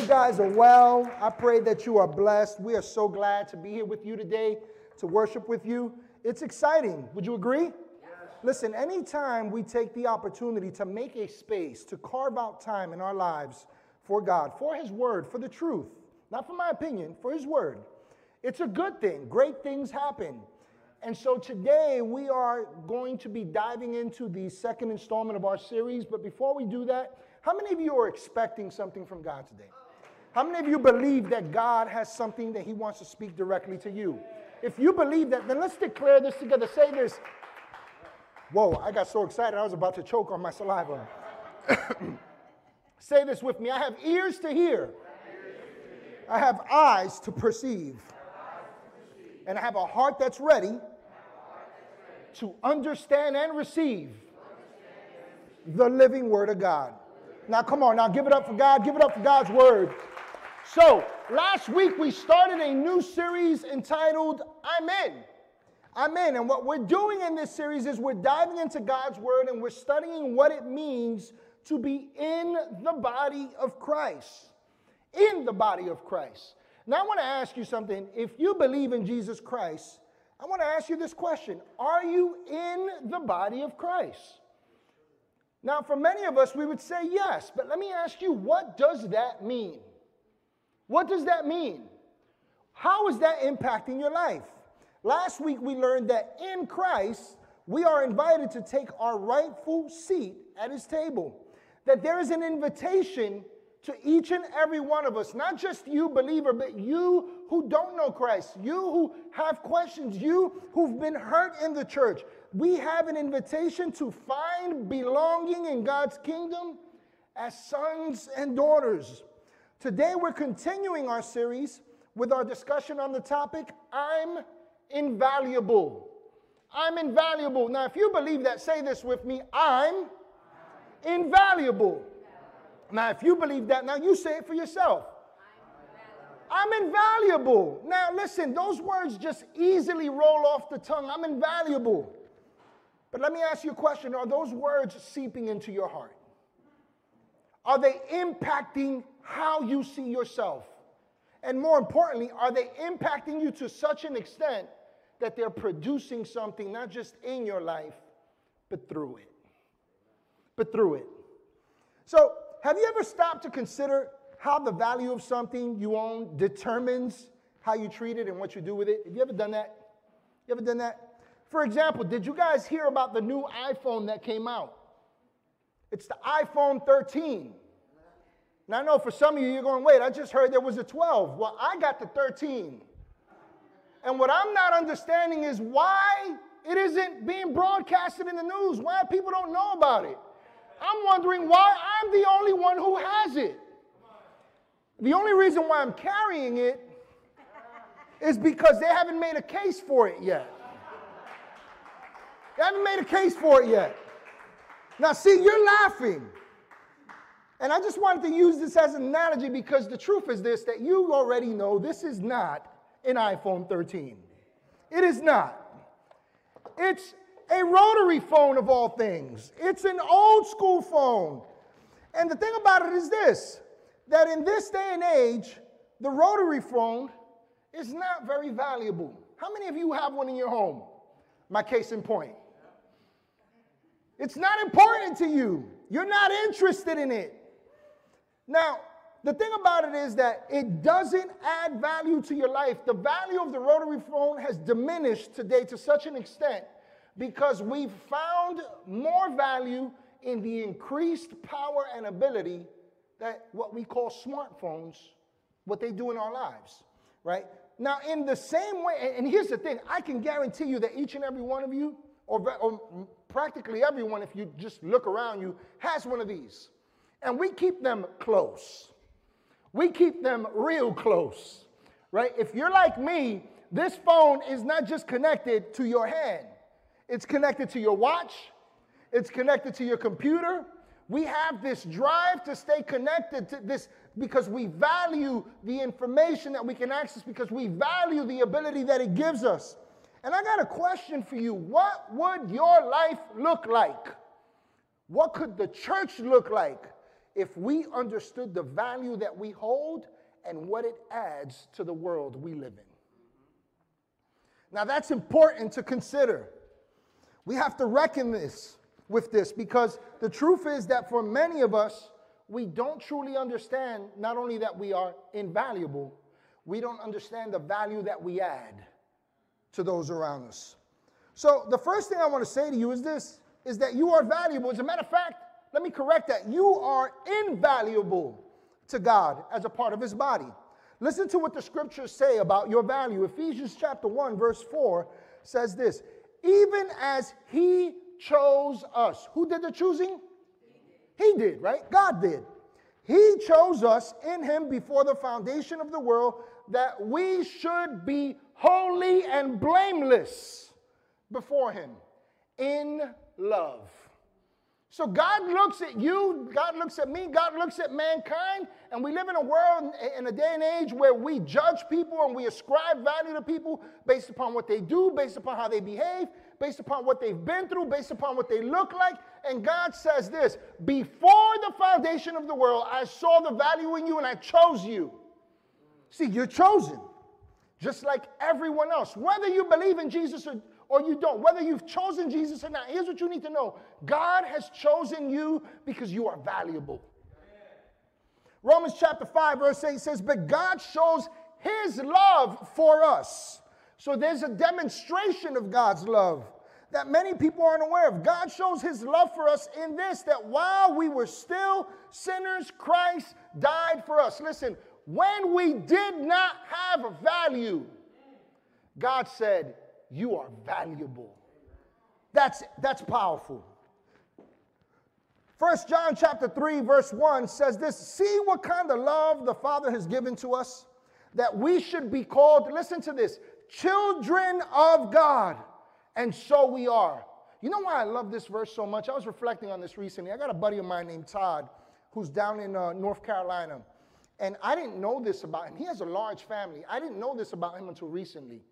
you guys are well. I pray that you are blessed. We are so glad to be here with you today, to worship with you. It's exciting. Would you agree? Yes. Listen, anytime we take the opportunity to make a space, to carve out time in our lives for God, for His Word, for the truth, not for my opinion, for His Word, it's a good thing. Great things happen. And so today we are going to be diving into the second installment of our series. But before we do that, how many of you are expecting something from God today? How many of you believe that God has something that He wants to speak directly to you? If you believe that, then let's declare this together. Say this. Whoa, I got so excited I was about to choke on my saliva. Say this with me. I have ears to hear. I have eyes to perceive. And I have a heart that's ready to understand and receive the living Word of God. Now, come on. Now, give it up for God. Give it up for God's Word. So, last week we started a new series entitled, I'm In. I'm In. And what we're doing in this series is we're diving into God's Word and we're studying what it means to be in the body of Christ. In the body of Christ. Now, I want to ask you something. If you believe in Jesus Christ, I want to ask you this question. Are you in the body of Christ? Now, for many of us, we would say yes, but let me ask you, what does that mean? What does that mean? How is that impacting your life? Last week, we learned that in Christ, we are invited to take our rightful seat at His table, that there is an invitation to each and every one of us, not just you, believer, but you who don't know Christ, you who have questions, you who've been hurt in the church. We have an invitation to find belonging in God's kingdom as sons and daughters. Today we're continuing our series with our discussion on the topic, I'm invaluable. I'm invaluable. Now, if you believe that, say this with me, I'm invaluable. Now, if you believe that, now you say it for yourself. I'm invaluable. Now, listen, those words just easily roll off the tongue. I'm invaluable. But let me ask you a question. Are those words seeping into your heart? Are they impacting how you see yourself? And more importantly, are they impacting you to such an extent that they're producing something not just in your life, but through it? But through it. So, have you ever stopped to consider how the value of something you own determines how you treat it and what you do with it? Have you ever done that? You ever done that? For example, did you guys hear about the new iPhone that came out? It's the iPhone 13. Now, I know for some of you, you're going, wait, I just heard there was a 12. Well, I got the 13. And what I'm not understanding is why it isn't being broadcasted in the news, why people don't know about it. I'm wondering why I'm the only one who has it. The only reason why I'm carrying it is because they haven't made a case for it yet. They haven't made a case for it yet. Now, see, you're laughing. And I just wanted to use this as an analogy because the truth is this, that you already know this is not an iPhone 13. It is not. It's a rotary phone of all things. It's an old school phone. And the thing about it is this, that in this day and age, the rotary phone is not very valuable. How many of you have one in your home? My case in point. It's not important to you. You're not interested in it. Now, the thing about it is that it doesn't add value to your life. The value of the rotary phone has diminished today to such an extent because we've found more value in the increased power and ability that what we call smartphones, what they do in our lives, right? Now, in the same way, and here's the thing, I can guarantee you that each and every one of you, or practically everyone, if you just look around you, has one of these. And we keep them close. We keep them real close, right? If you're like me, this phone is not just connected to your hand. It's connected to your watch. It's connected to your computer. We have this drive to stay connected to this because we value the information that we can access, because we value the ability that it gives us. And I got a question for you. What would your life look like? What could the church look like if we understood the value that we hold and what it adds to the world we live in. Now that's important to consider. We have to reckon with this because the truth is that for many of us, we don't truly understand not only that we are invaluable, we don't understand the value that we add to those around us. So the first thing I want to say to you is this, is that you are valuable. As a matter of fact, let me correct that. You are invaluable to God as a part of his body. Listen to what the scriptures say about your value. Ephesians chapter 1, verse 4 says this, even as he chose us. Who did the choosing? He did, right? God did. He chose us in him before the foundation of the world that we should be holy and blameless before him in love. So God looks at you, God looks at me, God looks at mankind, and we live in a world, in a day and age where we judge people and we ascribe value to people based upon what they do, based upon how they behave, based upon what they've been through, based upon what they look like. And God says this, before the foundation of the world, I saw the value in you and I chose you. See, you're chosen, just like everyone else. Whether you believe in Jesus or you don't, whether you've chosen Jesus or not, here's what you need to know. God has chosen you because you are valuable. Amen. Romans chapter 5, verse 8 says, but God shows his love for us. So there's a demonstration of God's love that many people aren't aware of. God shows his love for us in this, that while we were still sinners, Christ died for us. Listen, when we did not have a value, God said, you are valuable. That's powerful. 1 John chapter 3, verse 1 says this, see what kind of love the Father has given to us, that we should be called, listen to this, children of God, and so we are. You know why I love this verse so much? I was reflecting on this recently. I got a buddy of mine named Todd, who's down in North Carolina, and I didn't know this about him. He has a large family. I didn't know this about him until recently.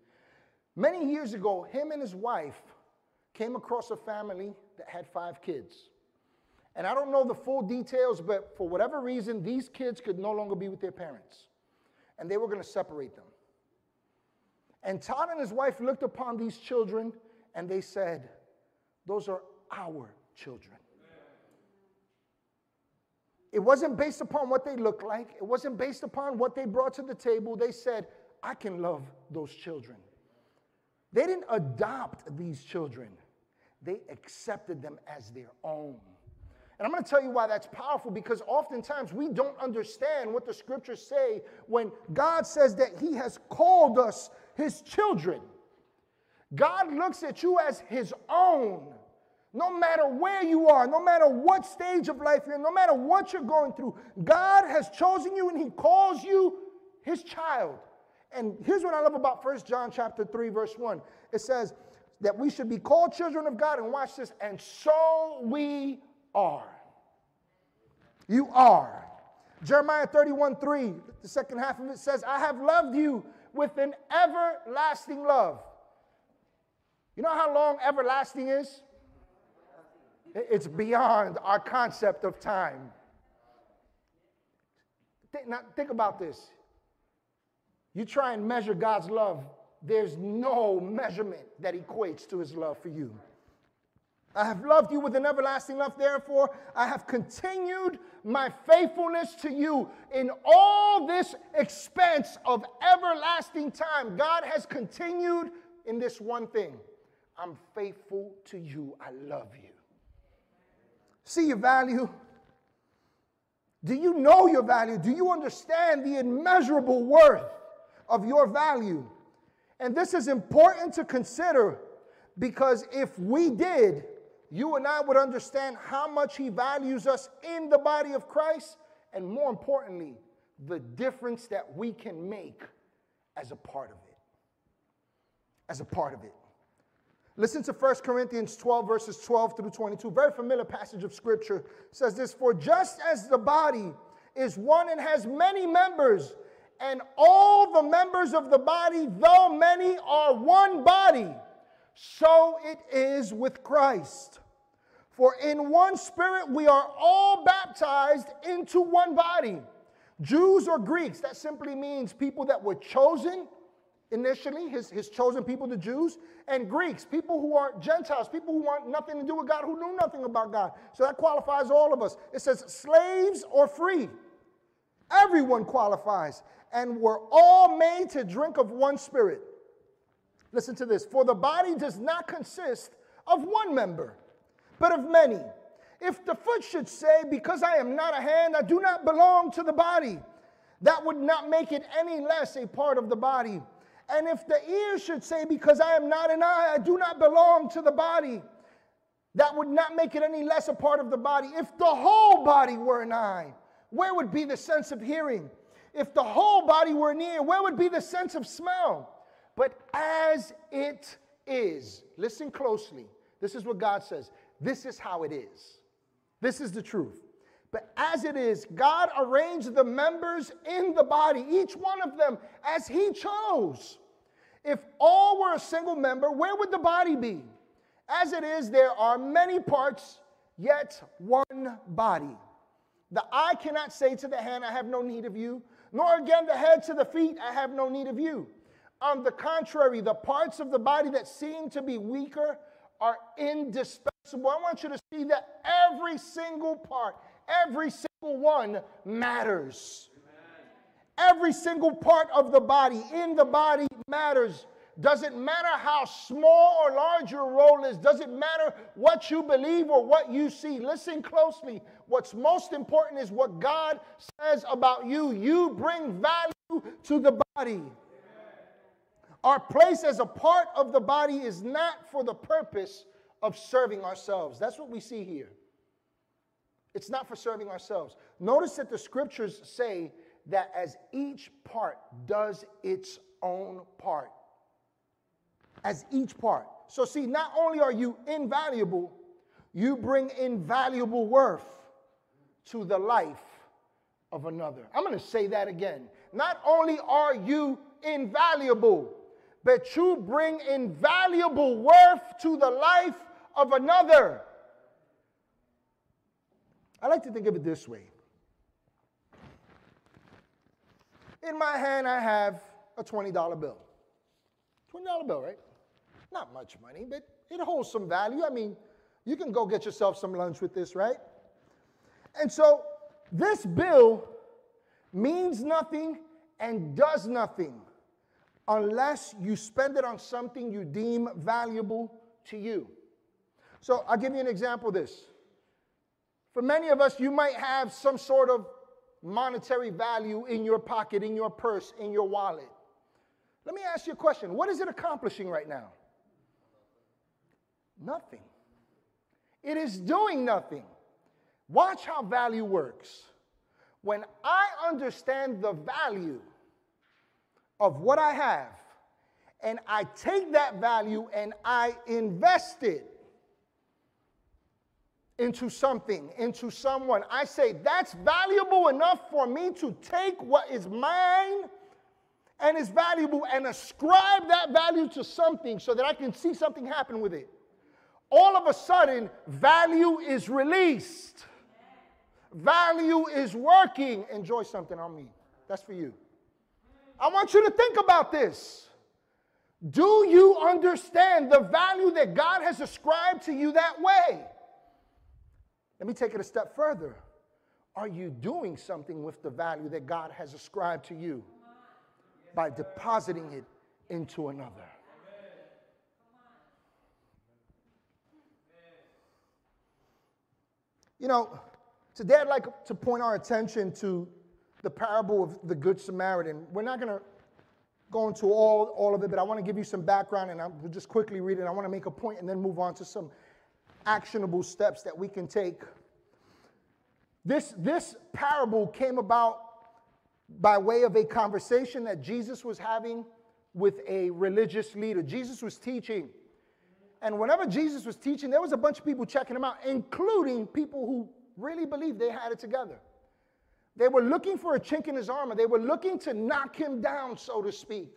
Many years ago, him and his wife came across a family that had 5 kids. And I don't know the full details, but for whatever reason, these kids could no longer be with their parents. And they were going to separate them. And Todd and his wife looked upon these children, and they said, those are our children. It wasn't based upon what they looked like. It wasn't based upon what they brought to the table. They said, I can love those children. They didn't adopt these children. They accepted them as their own. And I'm going to tell you why that's powerful, because oftentimes we don't understand what the scriptures say when God says that he has called us his children. God looks at you as his own, no matter where you are, no matter what stage of life you're in, no matter what you're going through. God has chosen you and he calls you his child. And here's what I love about 1 John chapter 3, verse 1. It says that we should be called children of God, and watch this, and so we are. You are. Jeremiah 31:3, the second half of it says, I have loved you with an everlasting love. You know how long everlasting is? It's beyond our concept of time. Now, think about this. You try and measure God's love, there's no measurement that equates to his love for you. I have loved you with an everlasting love, therefore I have continued my faithfulness to you. In all this expanse of everlasting time, God has continued in this one thing. I'm faithful to you. I love you. See your value? Do you know your value? Do you understand the immeasurable worth of your value? And this is important to consider, because if we did, you and I would understand how much he values us in the body of Christ, and more importantly, the difference that we can make as a part of it. As a part of it. Listen to 1 Corinthians 12, verses 12 through 22, very familiar passage of scripture. It says this, for just as the body is one and has many members, and all the members of the body, though many, are one body, so it is with Christ. For in one Spirit we are all baptized into one body, Jews or Greeks. That simply means people that were chosen initially, his chosen people, the Jews, and Greeks, people who are Gentiles, people who want nothing to do with God, who knew nothing about God. So that qualifies all of us. It says slaves or free. Everyone qualifies. And we're all made to drink of one Spirit. Listen to this. For the body does not consist of one member, but of many. If the foot should say, because I am not a hand, I do not belong to the body, that would not make it any less a part of the body. And if the ear should say, because I am not an eye, I do not belong to the body, that would not make it any less a part of the body. If the whole body were an eye, where would be the sense of hearing? If the whole body were an ear, where would be the sense of smell? But as it is, listen closely. This is what God says. This is how it is. This is the truth. But as it is, God arranged the members in the body, each one of them, as he chose. If all were a single member, where would the body be? As it is, there are many parts, yet one body. The eye cannot say to the hand, I have no need of you, nor again the head to the feet, I have no need of you. On the contrary, the parts of the body that seem to be weaker are indispensable. I want you to see that every single part, every single one matters. Amen. Every single part of the body, in the body, matters. Doesn't matter how small or large your role is. Doesn't matter what you believe or what you see. Listen closely. What's most important is what God says about you. You bring value to the body. Amen. Our place as a part of the body is not for the purpose of serving ourselves. That's what we see here. It's not for serving ourselves. Notice that the scriptures say that as each part does its own part. As each part. So see, not only are you invaluable, you bring invaluable worth to the life of another. I'm going to say that again. Not only are you invaluable, but you bring invaluable worth to the life of another. I like to think of it this way. In my hand, I have a $20 bill. $20 bill, right? Not much money, but it holds some value. I mean, you can go get yourself some lunch with this, right? And so this bill means nothing and does nothing unless you spend it on something you deem valuable to you. So I'll give you an example of this. For many of us, you might have some sort of monetary value in your pocket, in your purse, in your wallet. Let me ask you a question. What is it accomplishing right now? Nothing. It is doing nothing. Watch how value works. When I understand the value of what I have, and I take that value and I invest it into something, into someone, I say, that's valuable enough for me to take what is mine and is valuable and ascribe that value to something so that I can see something happen with it. All of a sudden, value is released. Value is working. Enjoy something on me. That's for you. I want you to think about this. Do you understand the value that God has ascribed to you that way? Let me take it a step further. Are you doing something with the value that God has ascribed to you? By depositing it into another. Amen. You know, today I'd like to point our attention to the parable of the Good Samaritan. We're not going to go into all of it, but I want to give you some background, and I'll just quickly read it. I want to make a point and then move on to some actionable steps that we can take. This parable came about by way of a conversation that Jesus was having with a religious leader. Jesus was teaching. And whenever Jesus was teaching, there was a bunch of people checking him out, including people who really believed they had it together. They were looking for a chink in his armor. They were looking to knock him down, so to speak.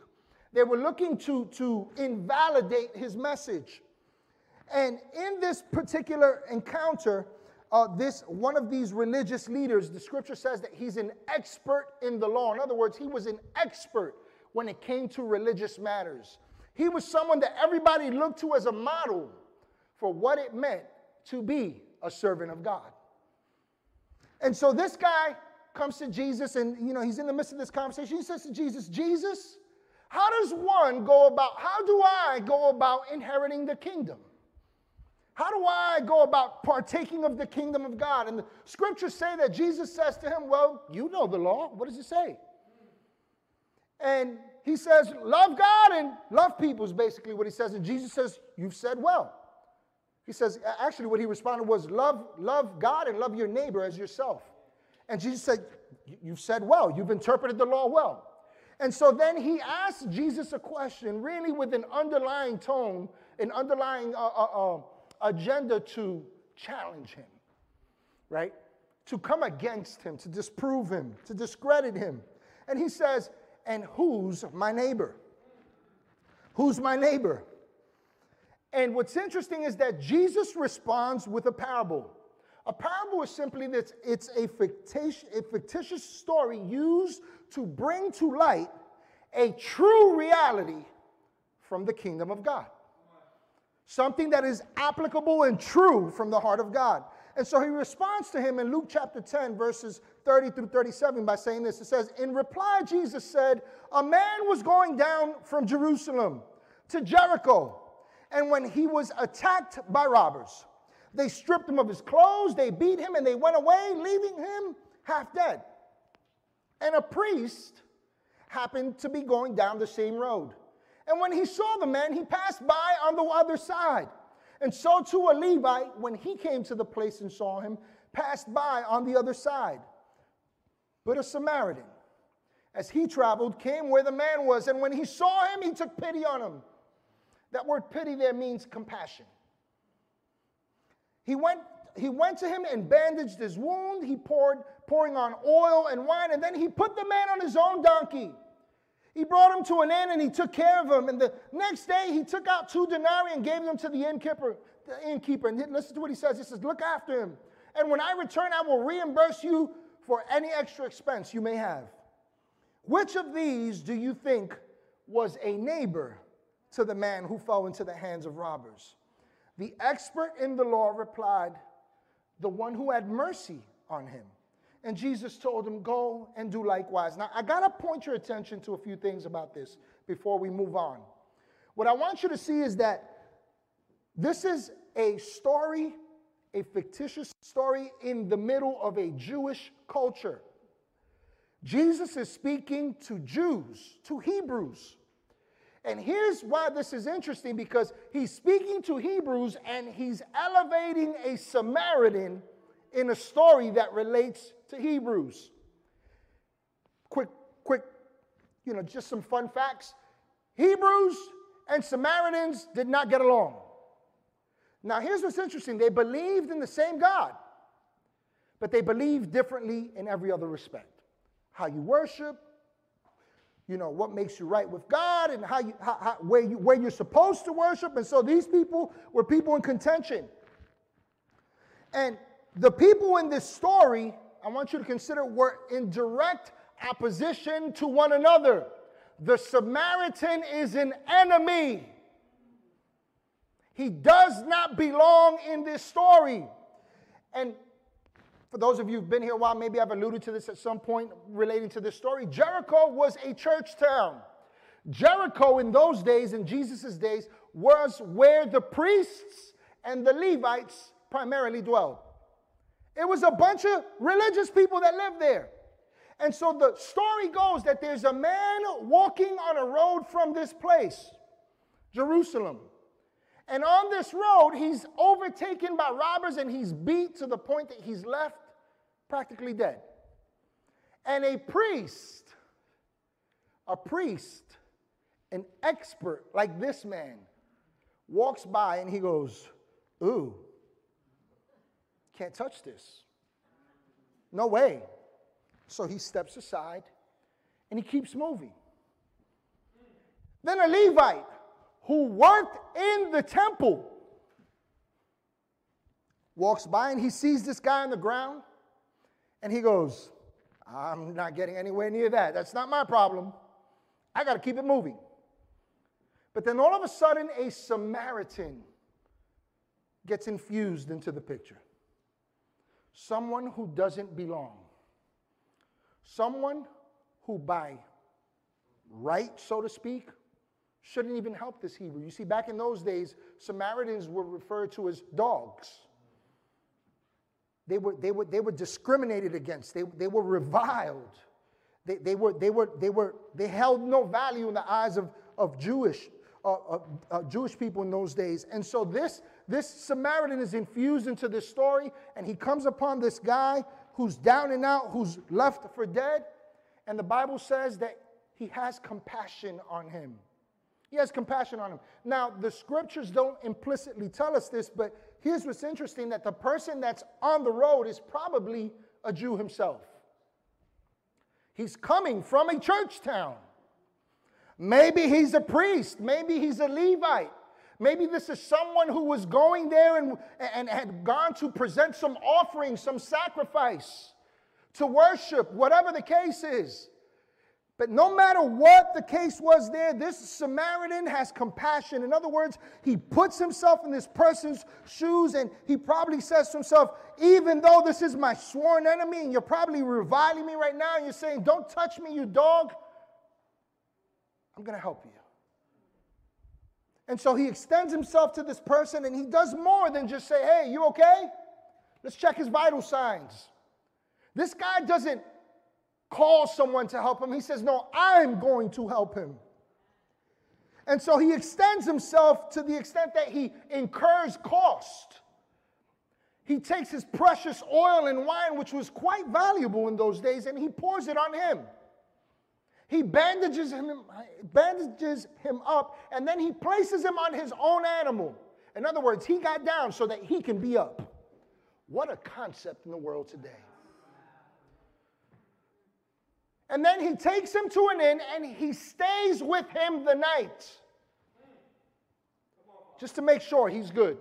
They were looking to invalidate his message. And in this particular encounter, this one of these religious leaders, the scripture says that he's an expert in the law. In other words, he was an expert when it came to religious matters. He was someone that everybody looked to as a model for what it meant to be a servant of God. And so this guy comes to Jesus, and you know, he's in the midst of this conversation. He says to Jesus, "Jesus, how do I go about inheriting the kingdom? How do I go about partaking of the kingdom of God?" And the scriptures say that Jesus says to him, "Well, you know the law. What does it say?" And he says, "Love God and love people," is basically what he says. And Jesus says, "You've said well." He says, actually what he responded was, love God and love your neighbor as yourself. And Jesus said, "You've said well. You've interpreted the law well." And so then he asked Jesus a question, really with an underlying tone, an underlying agenda to challenge him, right? To come against him, to disprove him, to discredit him. And he says, "And who's my neighbor? Who's my neighbor?" And what's interesting is that Jesus responds with a parable. A parable is simply that it's a fictitious story used to bring to light a true reality from the kingdom of God. Something that is applicable and true from the heart of God. And so he responds to him in Luke chapter 10, verses 30 through 37 by saying this. It says, "In reply, Jesus said, a man was going down from Jerusalem to Jericho, and when he was attacked by robbers, they stripped him of his clothes, they beat him, and they went away, leaving him half dead. And a priest happened to be going down the same road. And when he saw the man, he passed by on the other side. And so too a Levite, when he came to the place and saw him, passed by on the other side. But a Samaritan, as he traveled, came where the man was. And when he saw him, he took pity on him." That word pity there means compassion. He went to him and bandaged his wound. He pouring on oil and wine. And then he put the man on his own donkey. He brought him to an inn and he took care of him. And the next day he took out 2 denarii and gave them to the innkeeper. And listen to what he says. He says, "Look after him. And when I return, I will reimburse you for any extra expense you may have. Which of these do you think was a neighbor to the man who fell into the hands of robbers?" The expert in the law replied, "The one who had mercy on him." And Jesus told him, "Go and do likewise." Now, I got to point your attention to a few things about this before we move on. What I want you to see is that this is a story, a fictitious story in the middle of a Jewish culture. Jesus is speaking to Jews, to Hebrews. And here's why this is interesting, because he's speaking to Hebrews and he's elevating a Samaritan in a story that relates to Hebrews. Quick, you know, just some fun facts. Hebrews and Samaritans did not get along. Now, here's what's interesting. They believed in the same God, but they believed differently in every other respect. How you worship, you know, what makes you right with God, and where you're supposed to worship. And so these people were people in contention. And the people in this story, I want you to consider, were in direct opposition to one another. The Samaritan is an enemy. He does not belong in this story. And for those of you who've been here a while, maybe I've alluded to this at some point relating to this story. Jericho was a church town. Jericho in those days, in Jesus' days, was where the priests and the Levites primarily dwelled. It was a bunch of religious people that lived there. And so the story goes that there's a man walking on a road from this place, Jerusalem. And on this road, he's overtaken by robbers and he's beat to the point that he's left practically dead. And a priest, an expert like this man, walks by and he goes, "Ooh. Can't touch this. No way." So he steps aside and he keeps moving. Then a Levite who worked in the temple walks by and he sees this guy on the ground and he goes, I'm not getting anywhere near that. That's not my problem. I got to keep it moving. But then all of a sudden, a Samaritan gets infused into the picture. Someone who doesn't belong. Someone who by right, so to speak, shouldn't even help this Hebrew. You see, back in those days, Samaritans were referred to as dogs. They were discriminated against. They were reviled. They held no value in the eyes of Jewish people in those days. And so this Samaritan is infused into this story, and he comes upon this guy who's down and out, who's left for dead, and the Bible says that he has compassion on him. He has compassion on him. Now, the scriptures don't implicitly tell us this, but here's what's interesting, that the person that's on the road is probably a Jew himself. He's coming from a church town. Maybe he's a priest. Maybe he's a Levite. Maybe this is someone who was going there and had gone to present some offering, some sacrifice, to worship, whatever the case is. But no matter what the case was there, this Samaritan has compassion. In other words, he puts himself in this person's shoes, and he probably says to himself, even though this is my sworn enemy, and you're probably reviling me right now, and you're saying, don't touch me, you dog, I'm going to help you. And so he extends himself to this person, and he does more than just say, hey, you okay? Let's check his vital signs. This guy doesn't call someone to help him. He says, no, I'm going to help him. And so he extends himself to the extent that he incurs cost. He takes his precious oil and wine, which was quite valuable in those days, and he pours it on him. He bandages him up, and then he places him on his own animal. In other words, he got down so that he can be up. What a concept in the world today. And then he takes him to an inn, and he stays with him the night just to make sure he's good.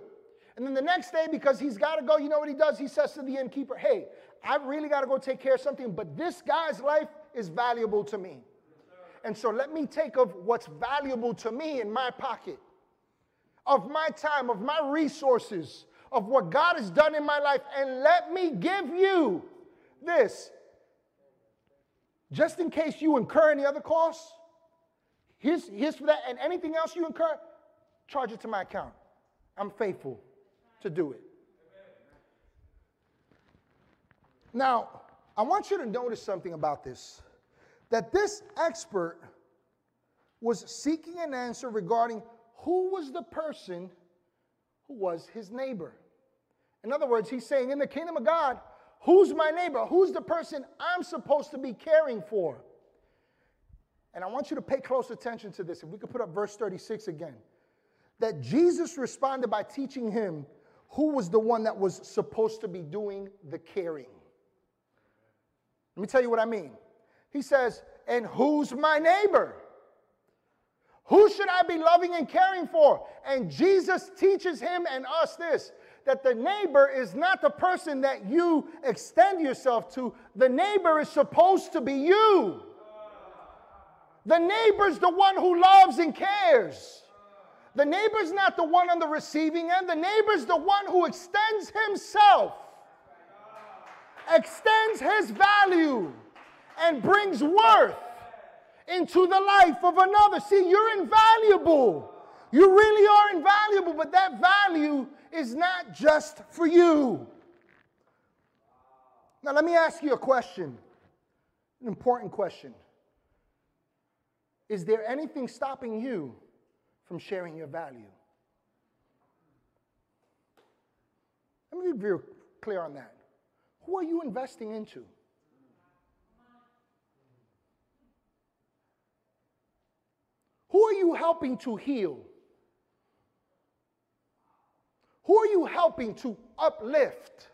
And then the next day, because he's got to go, you know what he does? He says to the innkeeper, hey, I really got to go take care of something, but this guy's life is valuable to me. And so let me take of what's valuable to me in my pocket, of my time, of my resources, of what God has done in my life, and let me give you this. Just in case you incur any other costs, here's for that, and anything else you incur, charge it to my account. I'm faithful to do it. Now, I want you to notice something about this, that this expert was seeking an answer regarding who was the person who was his neighbor. In other words, he's saying, in the kingdom of God, who's my neighbor? Who's the person I'm supposed to be caring for? And I want you to pay close attention to this. If we could put up verse 36 again. That Jesus responded by teaching him who was the one that was supposed to be doing the caring. Let me tell you what I mean. He says, and who's my neighbor? Who should I be loving and caring for? And Jesus teaches him and us this, that the neighbor is not the person that you extend yourself to. The neighbor is supposed to be you. The neighbor's the one who loves and cares. The neighbor's not the one on the receiving end. The neighbor's the one who extends himself, extends his value, and brings worth into the life of another. See, you're invaluable. You really are invaluable, but that value is not just for you. Now, let me ask you a question, an important question. Is there anything stopping you from sharing your value? Let me be real clear on that. Who are you investing into? Who are you helping to heal? Who are you helping to uplift?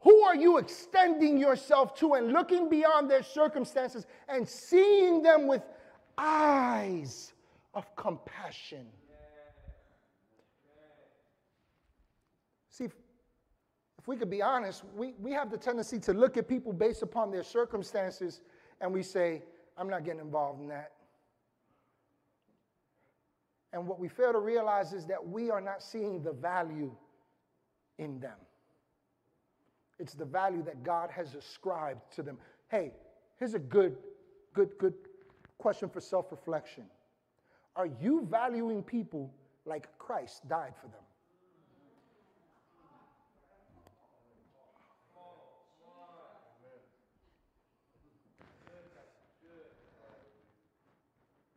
Who are you extending yourself to and looking beyond their circumstances and seeing them with eyes of compassion? if we could be honest, we have the tendency to look at people based upon their circumstances and we say, I'm not getting involved in that. And what we fail to realize is that we are not seeing the value in them. It's the value that God has ascribed to them. Hey, here's a good question for self-reflection. Are you valuing people like Christ died for them?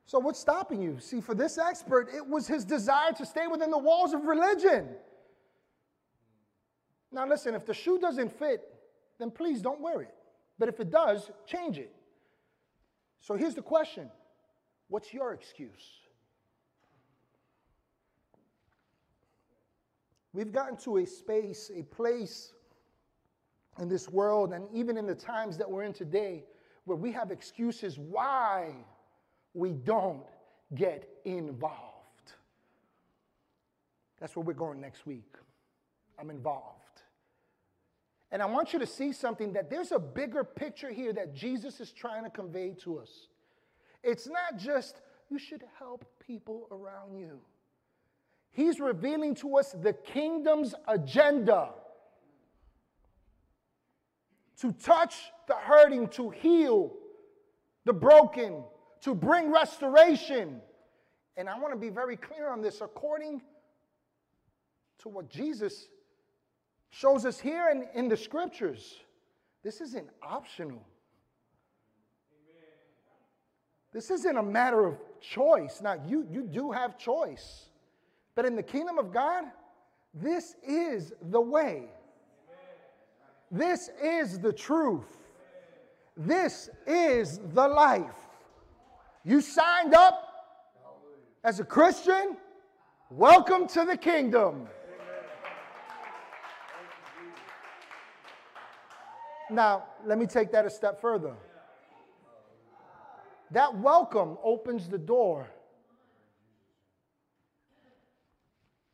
So what's stopping you? See, for this expert, it was his desire to stay within the walls of religion. Now listen, if the shoe doesn't fit, then please don't wear it. But if it does, change it. So here's the question. What's your excuse? We've gotten to a space, a place in this world, and even in the times that we're in today, where we have excuses why we don't get involved. That's where we're going next week. I'm involved. And I want you to see something, that there's a bigger picture here that Jesus is trying to convey to us. It's not just, you should help people around you. He's revealing to us the kingdom's agenda. To touch the hurting, to heal the broken, to bring restoration. And I want to be very clear on this. According to what Jesus shows us here in the scriptures, this isn't optional. This isn't a matter of choice. Now, you do have choice. But in the kingdom of God, this is the way. This is the truth. This is the life. You signed up as a Christian. Welcome to the kingdom. Now, let me take that a step further. That welcome opens the door.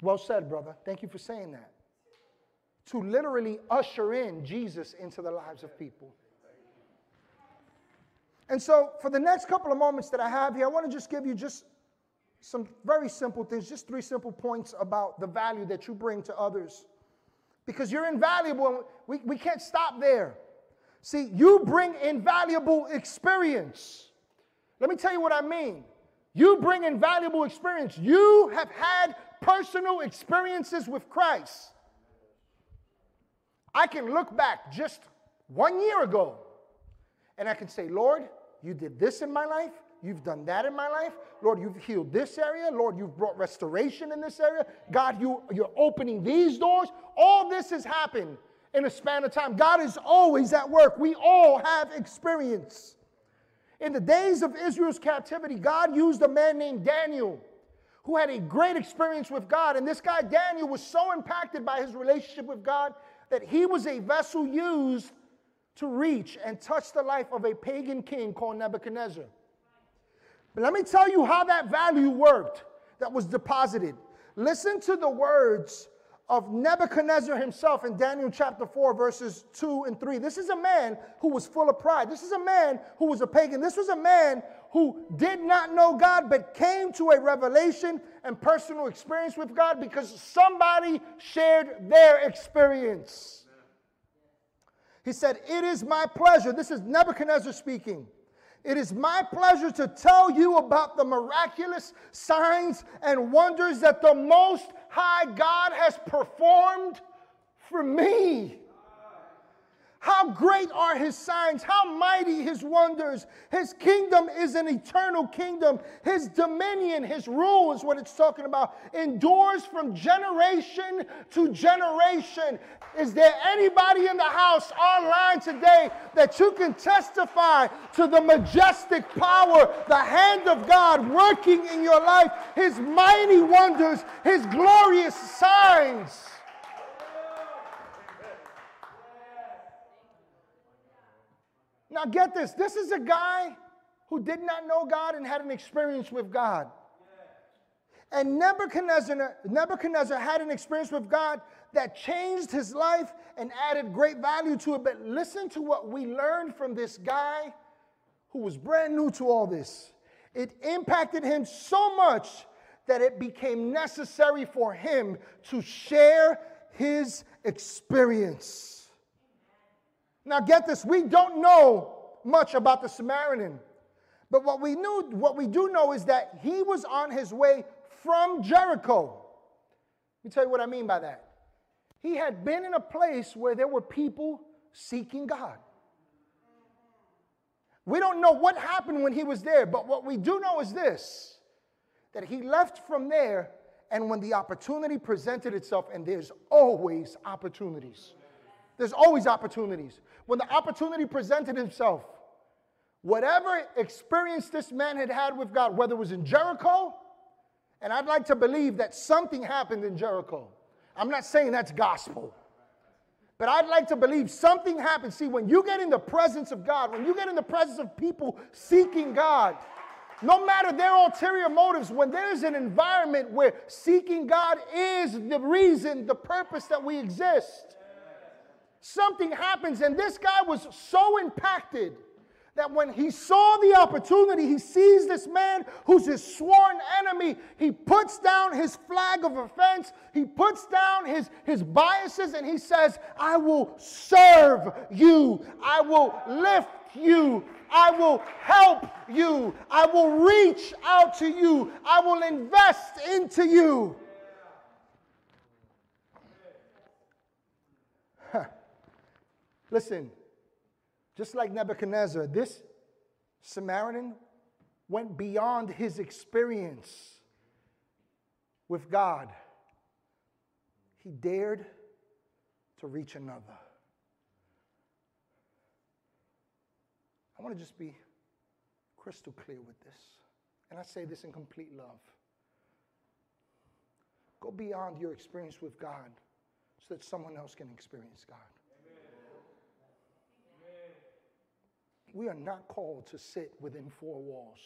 Well said, brother. Thank you for saying that. To literally usher in Jesus into the lives of people. And so for the next couple of moments that I have here, I want to just give you just some very simple things, just 3 simple points about the value that you bring to others. Because you're invaluable, and we can't stop there. See, you bring invaluable experience. Let me tell you what I mean. You bring invaluable experience. You have had personal experiences with Christ. I can look back just 1 year ago, and I can say, Lord, you did this in my life. You've done that in my life. Lord, you've healed this area. Lord, you've brought restoration in this area. God, you're opening these doors. All this has happened in a span of time. God is always at work. We all have experience. In the days of Israel's captivity, God used a man named Daniel who had a great experience with God. And this guy, Daniel, was so impacted by his relationship with God that he was a vessel used to reach and touch the life of a pagan king called Nebuchadnezzar. But let me tell you how that value worked that was deposited. Listen to the words of Nebuchadnezzar himself in Daniel chapter 4, verses 2 and 3. This is a man who was full of pride. This is a man who was a pagan. This was a man who did not know God but came to a revelation and personal experience with God because somebody shared their experience. He said, it is my pleasure. This is Nebuchadnezzar speaking. It is my pleasure to tell you about the miraculous signs and wonders that the Most High God has performed for me. How great are his signs, how mighty his wonders. His kingdom is an eternal kingdom. His dominion, his rule is what it's talking about, endures from generation to generation. Is there anybody in the house online today that you can testify to the majestic power, the hand of God working in your life, his mighty wonders, his glorious signs? Now get this, this is a guy who did not know God and had an experience with God. And Nebuchadnezzar had an experience with God that changed his life and added great value to it. But listen to what we learned from this guy who was brand new to all this. It impacted him so much that it became necessary for him to share his experience. Now get this, we don't know much about the Samaritan, but what we do know is that he was on his way from Jericho. Let me tell you what I mean by that. He had been in a place where there were people seeking God. We don't know what happened when he was there, but what we do know is this, that he left from there, and when the opportunity presented itself, and there's always opportunities. There's always opportunities. When the opportunity presented itself, whatever experience this man had had with God, whether it was in Jericho, and I'd like to believe that something happened in Jericho. I'm not saying that's gospel, but I'd like to believe something happened. See, when you get in the presence of God, when you get in the presence of people seeking God, no matter their ulterior motives, when there's an environment where seeking God is the reason, the purpose that we exist, something happens. And this guy was so impacted that when he saw the opportunity, he sees this man who's his sworn enemy. He puts down his flag of offense. He puts down his biases, and he says, I will serve you. I will lift you. I will help you. I will reach out to you. I will invest into you. Huh. Listen. Just like Nebuchadnezzar, this Samaritan went beyond his experience with God. He dared to reach another. I want to just be crystal clear with this. And I say this in complete love. Go beyond your experience with God so that someone else can experience God. We are not called to sit within four walls.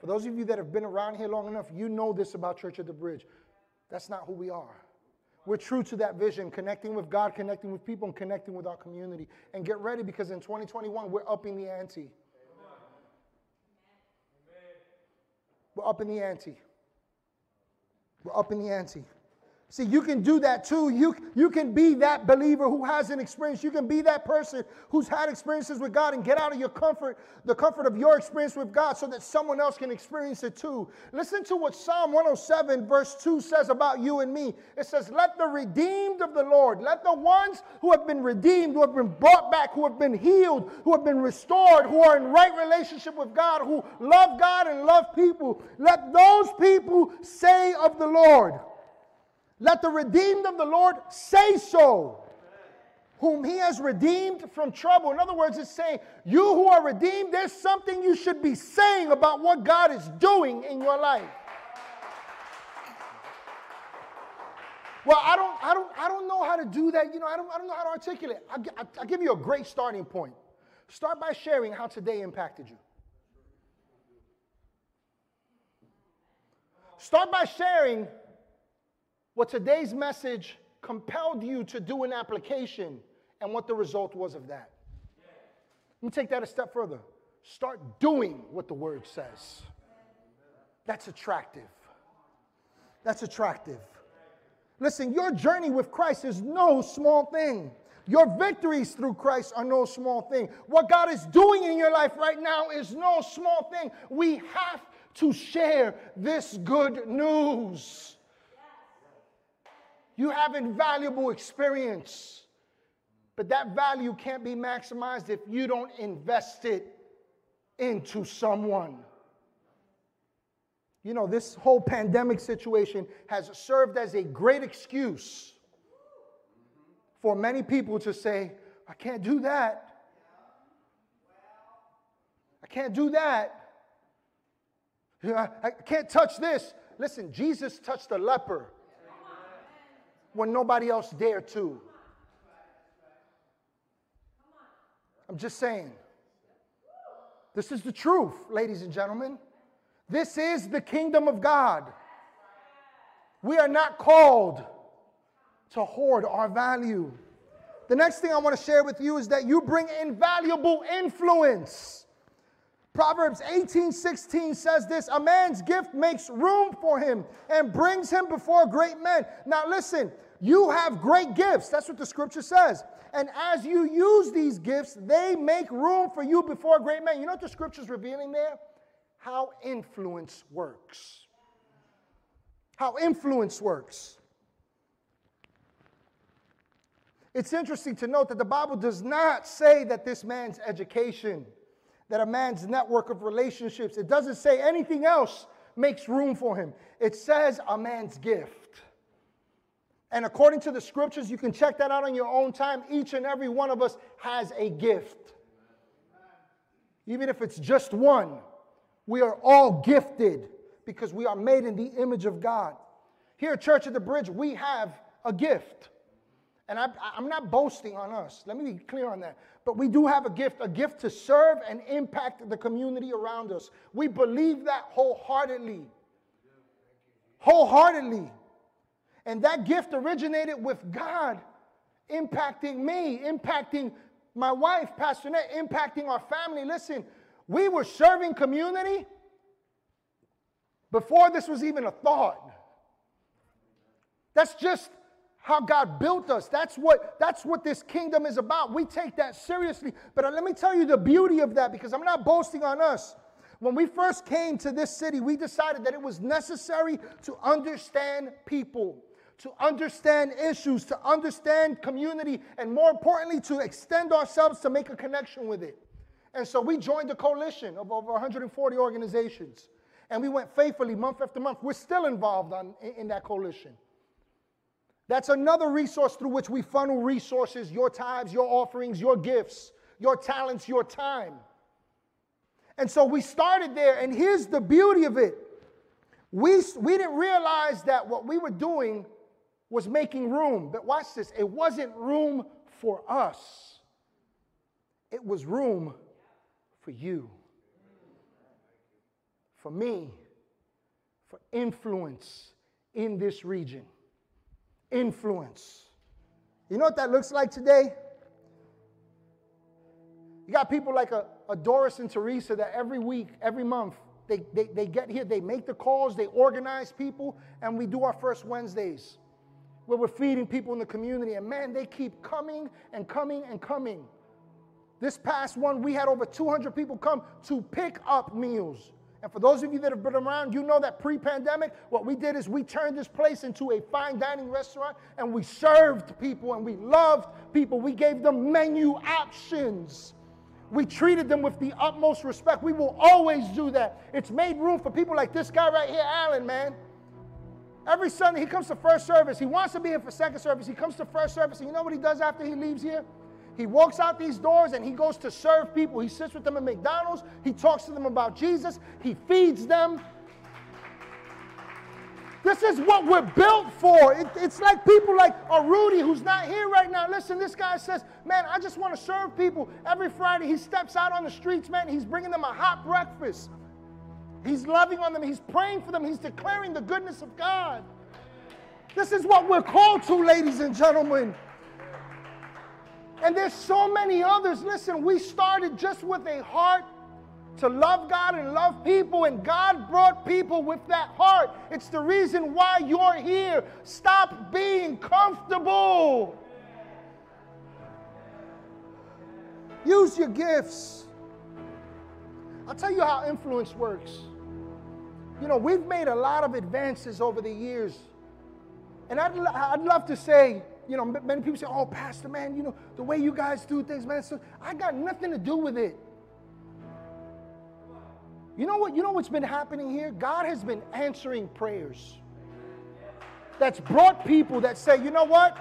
For those of you that have been around here long enough, you know this about Church at the Bridge. That's not who we are. We're true to that vision, connecting with God, connecting with people, and connecting with our community. And get ready, because in 2021, we're upping the ante. Amen. We're upping the ante. We're upping the ante. See, you can do that too. You can be that believer who has an experience. You can be that person who's had experiences with God, and get out of your comfort, the comfort of your experience with God, so that someone else can experience it too. Listen to what Psalm 107 verse 2 says about you and me. It says, let the redeemed of the Lord, let the ones who have been redeemed, who have been brought back, who have been healed, who have been restored, who are in right relationship with God, who love God and love people, let those people say of the Lord, let the redeemed of the Lord say so, whom he has redeemed from trouble. In other words, it's saying, you who are redeemed, there's something you should be saying about what God is doing in your life. Well, I don't know how to do that. You know, I don't know how to articulate. I'll give you a great starting point. Start by sharing how today impacted you. Start by sharing what today's message compelled you to do in application, and what the result was of that. Let me take that a step further. Start doing what the word says. That's attractive. That's attractive. Listen, your journey with Christ is no small thing. Your victories through Christ are no small thing. What God is doing in your life right now is no small thing. We have to share this good news. You have invaluable experience, but that value can't be maximized if you don't invest it into someone. You know, this whole pandemic situation has served as a great excuse for many people to say, I can't do that. I can't do that. I can't touch this. Listen, Jesus touched a leper when nobody else dared to. I'm just saying. This is the truth, ladies and gentlemen. This is the kingdom of God. We are not called to hoard our value. The next thing I want to share with you is that you bring invaluable influence. Proverbs 18:16 says this, a man's gift makes room for him and brings him before great men. Now listen, you have great gifts. That's what the scripture says. And as you use these gifts, they make room for you before great men. You know what the scripture's revealing there? How influence works. How influence works. It's interesting to note that the Bible does not say that this man's education, that a man's network of relationships, it doesn't say anything else makes room for him. It says a man's gift. And according to the scriptures, you can check that out on your own time. Each and every one of us has a gift. Even if it's just one, we are all gifted because we are made in the image of God. Here at Church at the Bridge, we have a gift. And I'm not boasting on us. Let me be clear on that. But we do have a gift to serve and impact the community around us. We believe that wholeheartedly. Wholeheartedly. And that gift originated with God impacting me, impacting my wife, Pastor Nett, impacting our family. Listen, we were serving community before this was even a thought. That's just how God built us. That's what this kingdom is about. We take that seriously. But let me tell you the beauty of that, because I'm not boasting on us. When we first came to this city, we decided that it was necessary to understand people, to understand issues, to understand community, and more importantly, to extend ourselves to make a connection with it. And so we joined a coalition of over 140 organizations. And we went faithfully month after month. We're still involved in that coalition. That's another resource through which we funnel resources, your tithes, your offerings, your gifts, your talents, your time. And so we started there, and here's the beauty of it. We didn't realize that what we were doing was making room. But watch this. It wasn't room for us. It was room for you, for me, for influence in this region. Influence. You know what that looks like today? You got people like a Doris and Teresa that every week, every month, they get here, they make the calls, they organize people, and we do our first Wednesdays where we're feeding people in the community. And man, they keep coming and coming and coming. This past one, we had over 200 people come to pick up meals. And for those of you that have been around, you know that pre-pandemic, what we did is we turned this place into a fine dining restaurant, and we served people, and we loved people. We gave them menu options. We treated them with the utmost respect. We will always do that. It's made room for people like this guy right here, Alan, man. Every Sunday, he comes to first service. He wants to be here for second service. He comes to first service, and you know what he does after he leaves here? He walks out these doors and he goes to serve people. He sits with them at McDonald's. He talks to them about Jesus. He feeds them. This is what we're built for. It's like people like Rudy, who's not here right now. Listen, this guy says, man, I just want to serve people. Every Friday he steps out on the streets, man. He's bringing them a hot breakfast. He's loving on them. He's praying for them. He's declaring the goodness of God. This is what we're called to, ladies and gentlemen. And there's so many others. Listen, we started just with a heart to love God and love people, and God brought people with that heart. It's the reason why you're here. Stop being comfortable. Use your gifts. I'll tell you how influence works. You know, we've made a lot of advances over the years. And I'd love to say, you know, many people say, oh, Pastor, man, you know, the way you guys do things, man, so I got nothing to do with it. You know what? You know what's been happening here? God has been answering prayers. That's brought people that say, you know what?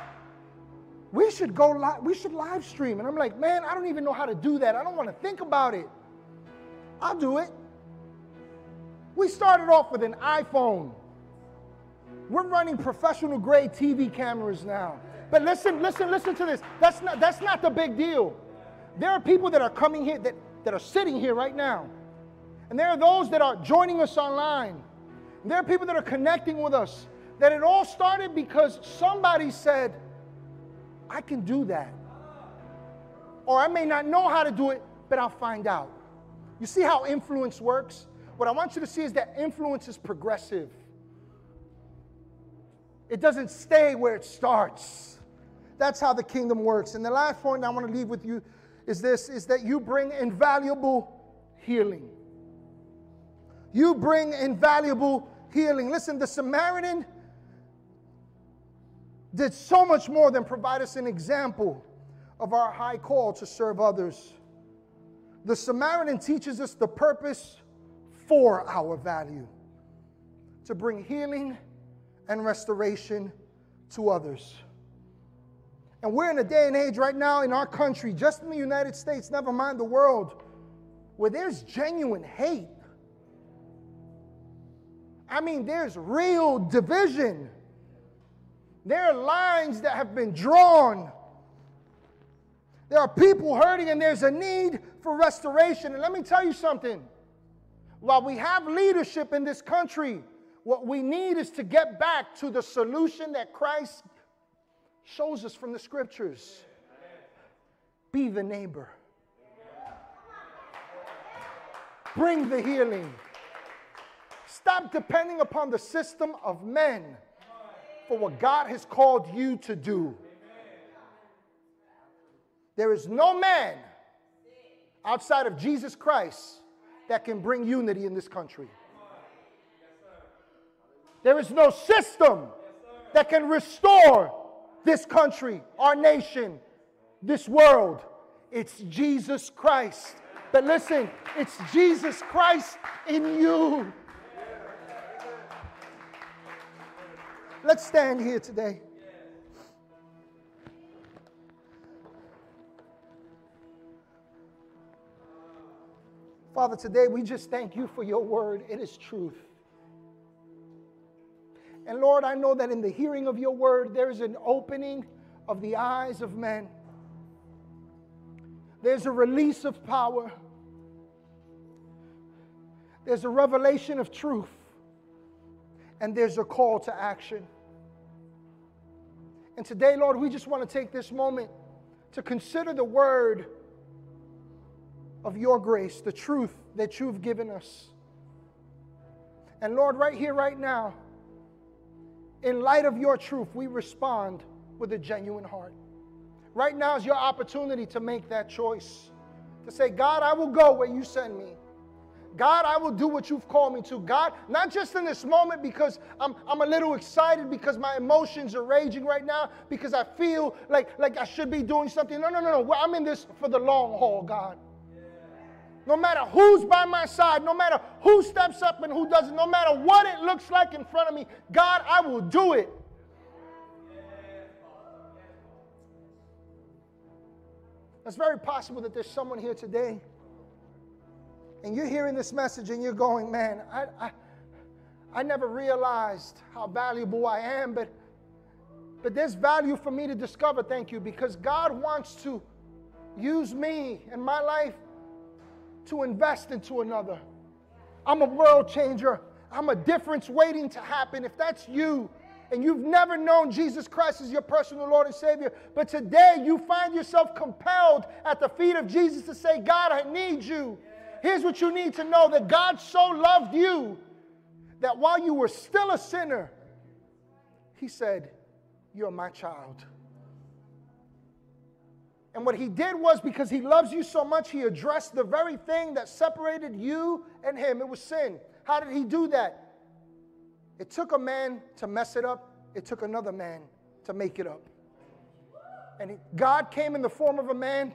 We should go live. We should live stream. And I'm like, man, I don't even know how to do that. I don't want to think about it. I'll do it. We started off with an iPhone. We're running professional grade TV cameras now. But listen to this. That's not the big deal. There are people that are coming here, that are sitting here right now. And there are those that are joining us online. And there are people that are connecting with us. that it all started because somebody said, I can do that. Or I may not know how to do it, but I'll find out. You see how influence works? What I want you to see is that influence is progressive. It doesn't stay where it starts. That's how the kingdom works. And the last point I want to leave with you is this, is that you bring invaluable healing. You bring invaluable healing. Listen, the Samaritan did so much more than provide us an example of our high call to serve others. The Samaritan teaches us the purpose for our value, to bring healing and restoration to others. And we're in a day and age right now in our country, just in the United States, never mind the world, where there's genuine hate. I mean, there's real division. There are lines that have been drawn. There are people hurting, and there's a need for restoration. And let me tell you something. While we have leadership in this country, what we need is to get back to the solution that Christ shows us from the scriptures. Be the neighbor. Bring the healing. Stop depending upon the system of men for what God has called you to do. There is no man outside of Jesus Christ that can bring unity in this country. There is no system that can restore this country, our nation, this world. It's Jesus Christ. But listen, it's Jesus Christ in you. Let's stand here today. Father, today we just thank you for your word. It is truth. And Lord, I know that in the hearing of your word, there is an opening of the eyes of men. There's a release of power. There's a revelation of truth. And there's a call to action. And today, Lord, we just want to take this moment to consider the word of your grace, the truth that you've given us. And Lord, right here, right now, in light of your truth, we respond with a genuine heart. Right now is your opportunity to make that choice, to say, God, I will go where you send me. God, I will do what you've called me to. God, not just in this moment because I'm a little excited because my emotions are raging right now because I feel like I should be doing something. No. I'm in this for the long haul, God. No matter who's by my side, no matter who steps up and who doesn't, no matter what it looks like in front of me, God, I will do it. It's very possible that there's someone here today and you're hearing this message and you're going, man, I never realized how valuable I am, but there's value for me to discover, thank you, because God wants to use me and my life to invest into another. I'm a world changer. I'm a difference waiting to happen. If that's you and you've never known Jesus Christ as your personal Lord and Savior, but today you find yourself compelled at the feet of Jesus to say, God, I need you. Here's what you need to know, that God so loved you that while you were still a sinner, he said, you're my child. And what he did was, because he loves you so much, he addressed the very thing that separated you and him. It was sin. How did he do that? It took a man to mess it up. It took another man to make it up. And God came in the form of a man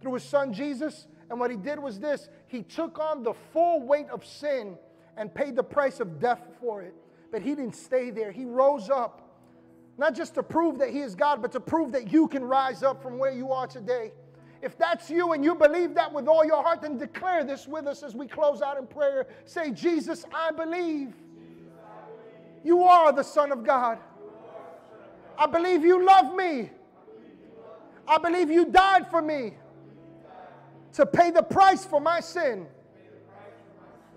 through his son Jesus. And what he did was this. He took on the full weight of sin and paid the price of death for it. But he didn't stay there. He rose up. Not just to prove that he is God, but to prove that you can rise up from where you are today. If that's you and you believe that with all your heart, then declare this with us as we close out in prayer. Say, Jesus, I believe you are the Son of God. I believe you love me. I believe you died for me to pay the price for my sin.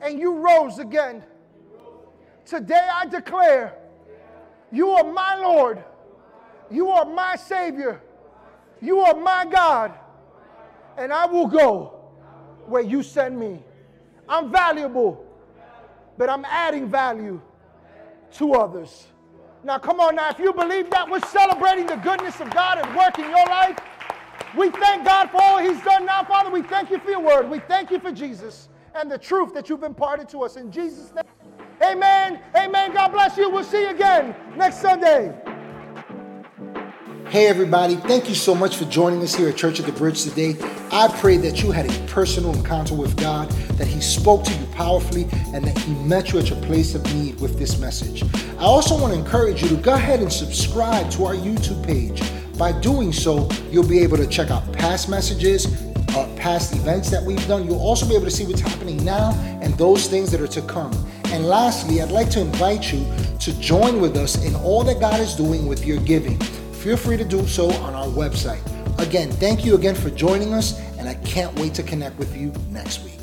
And you rose again. Today I declare You are my Lord. You are my Savior. You are my God. And I will go where you send me. I'm valuable, but I'm adding value to others. Now, come on now. If you believe that, we're celebrating the goodness of God at work in your life. We thank God for all He's done now, Father. We thank you for your word. We thank you for Jesus and the truth that you've imparted to us. In Jesus' name, amen. Amen. God bless you. We'll see you again next Sunday. Hey, everybody. Thank you so much for joining us here at Church at the Bridge today. I pray that you had a personal encounter with God, that He spoke to you powerfully, and that He met you at your place of need with this message. I also want to encourage you to go ahead and subscribe to our YouTube page. By doing so, you'll be able to check out past messages, past events that we've done. You'll also be able to see what's happening now and those things that are to come. And lastly, I'd like to invite you to join with us in all that God is doing with your giving. Feel free to do so on our website. Again, thank you again for joining us, and I can't wait to connect with you next week.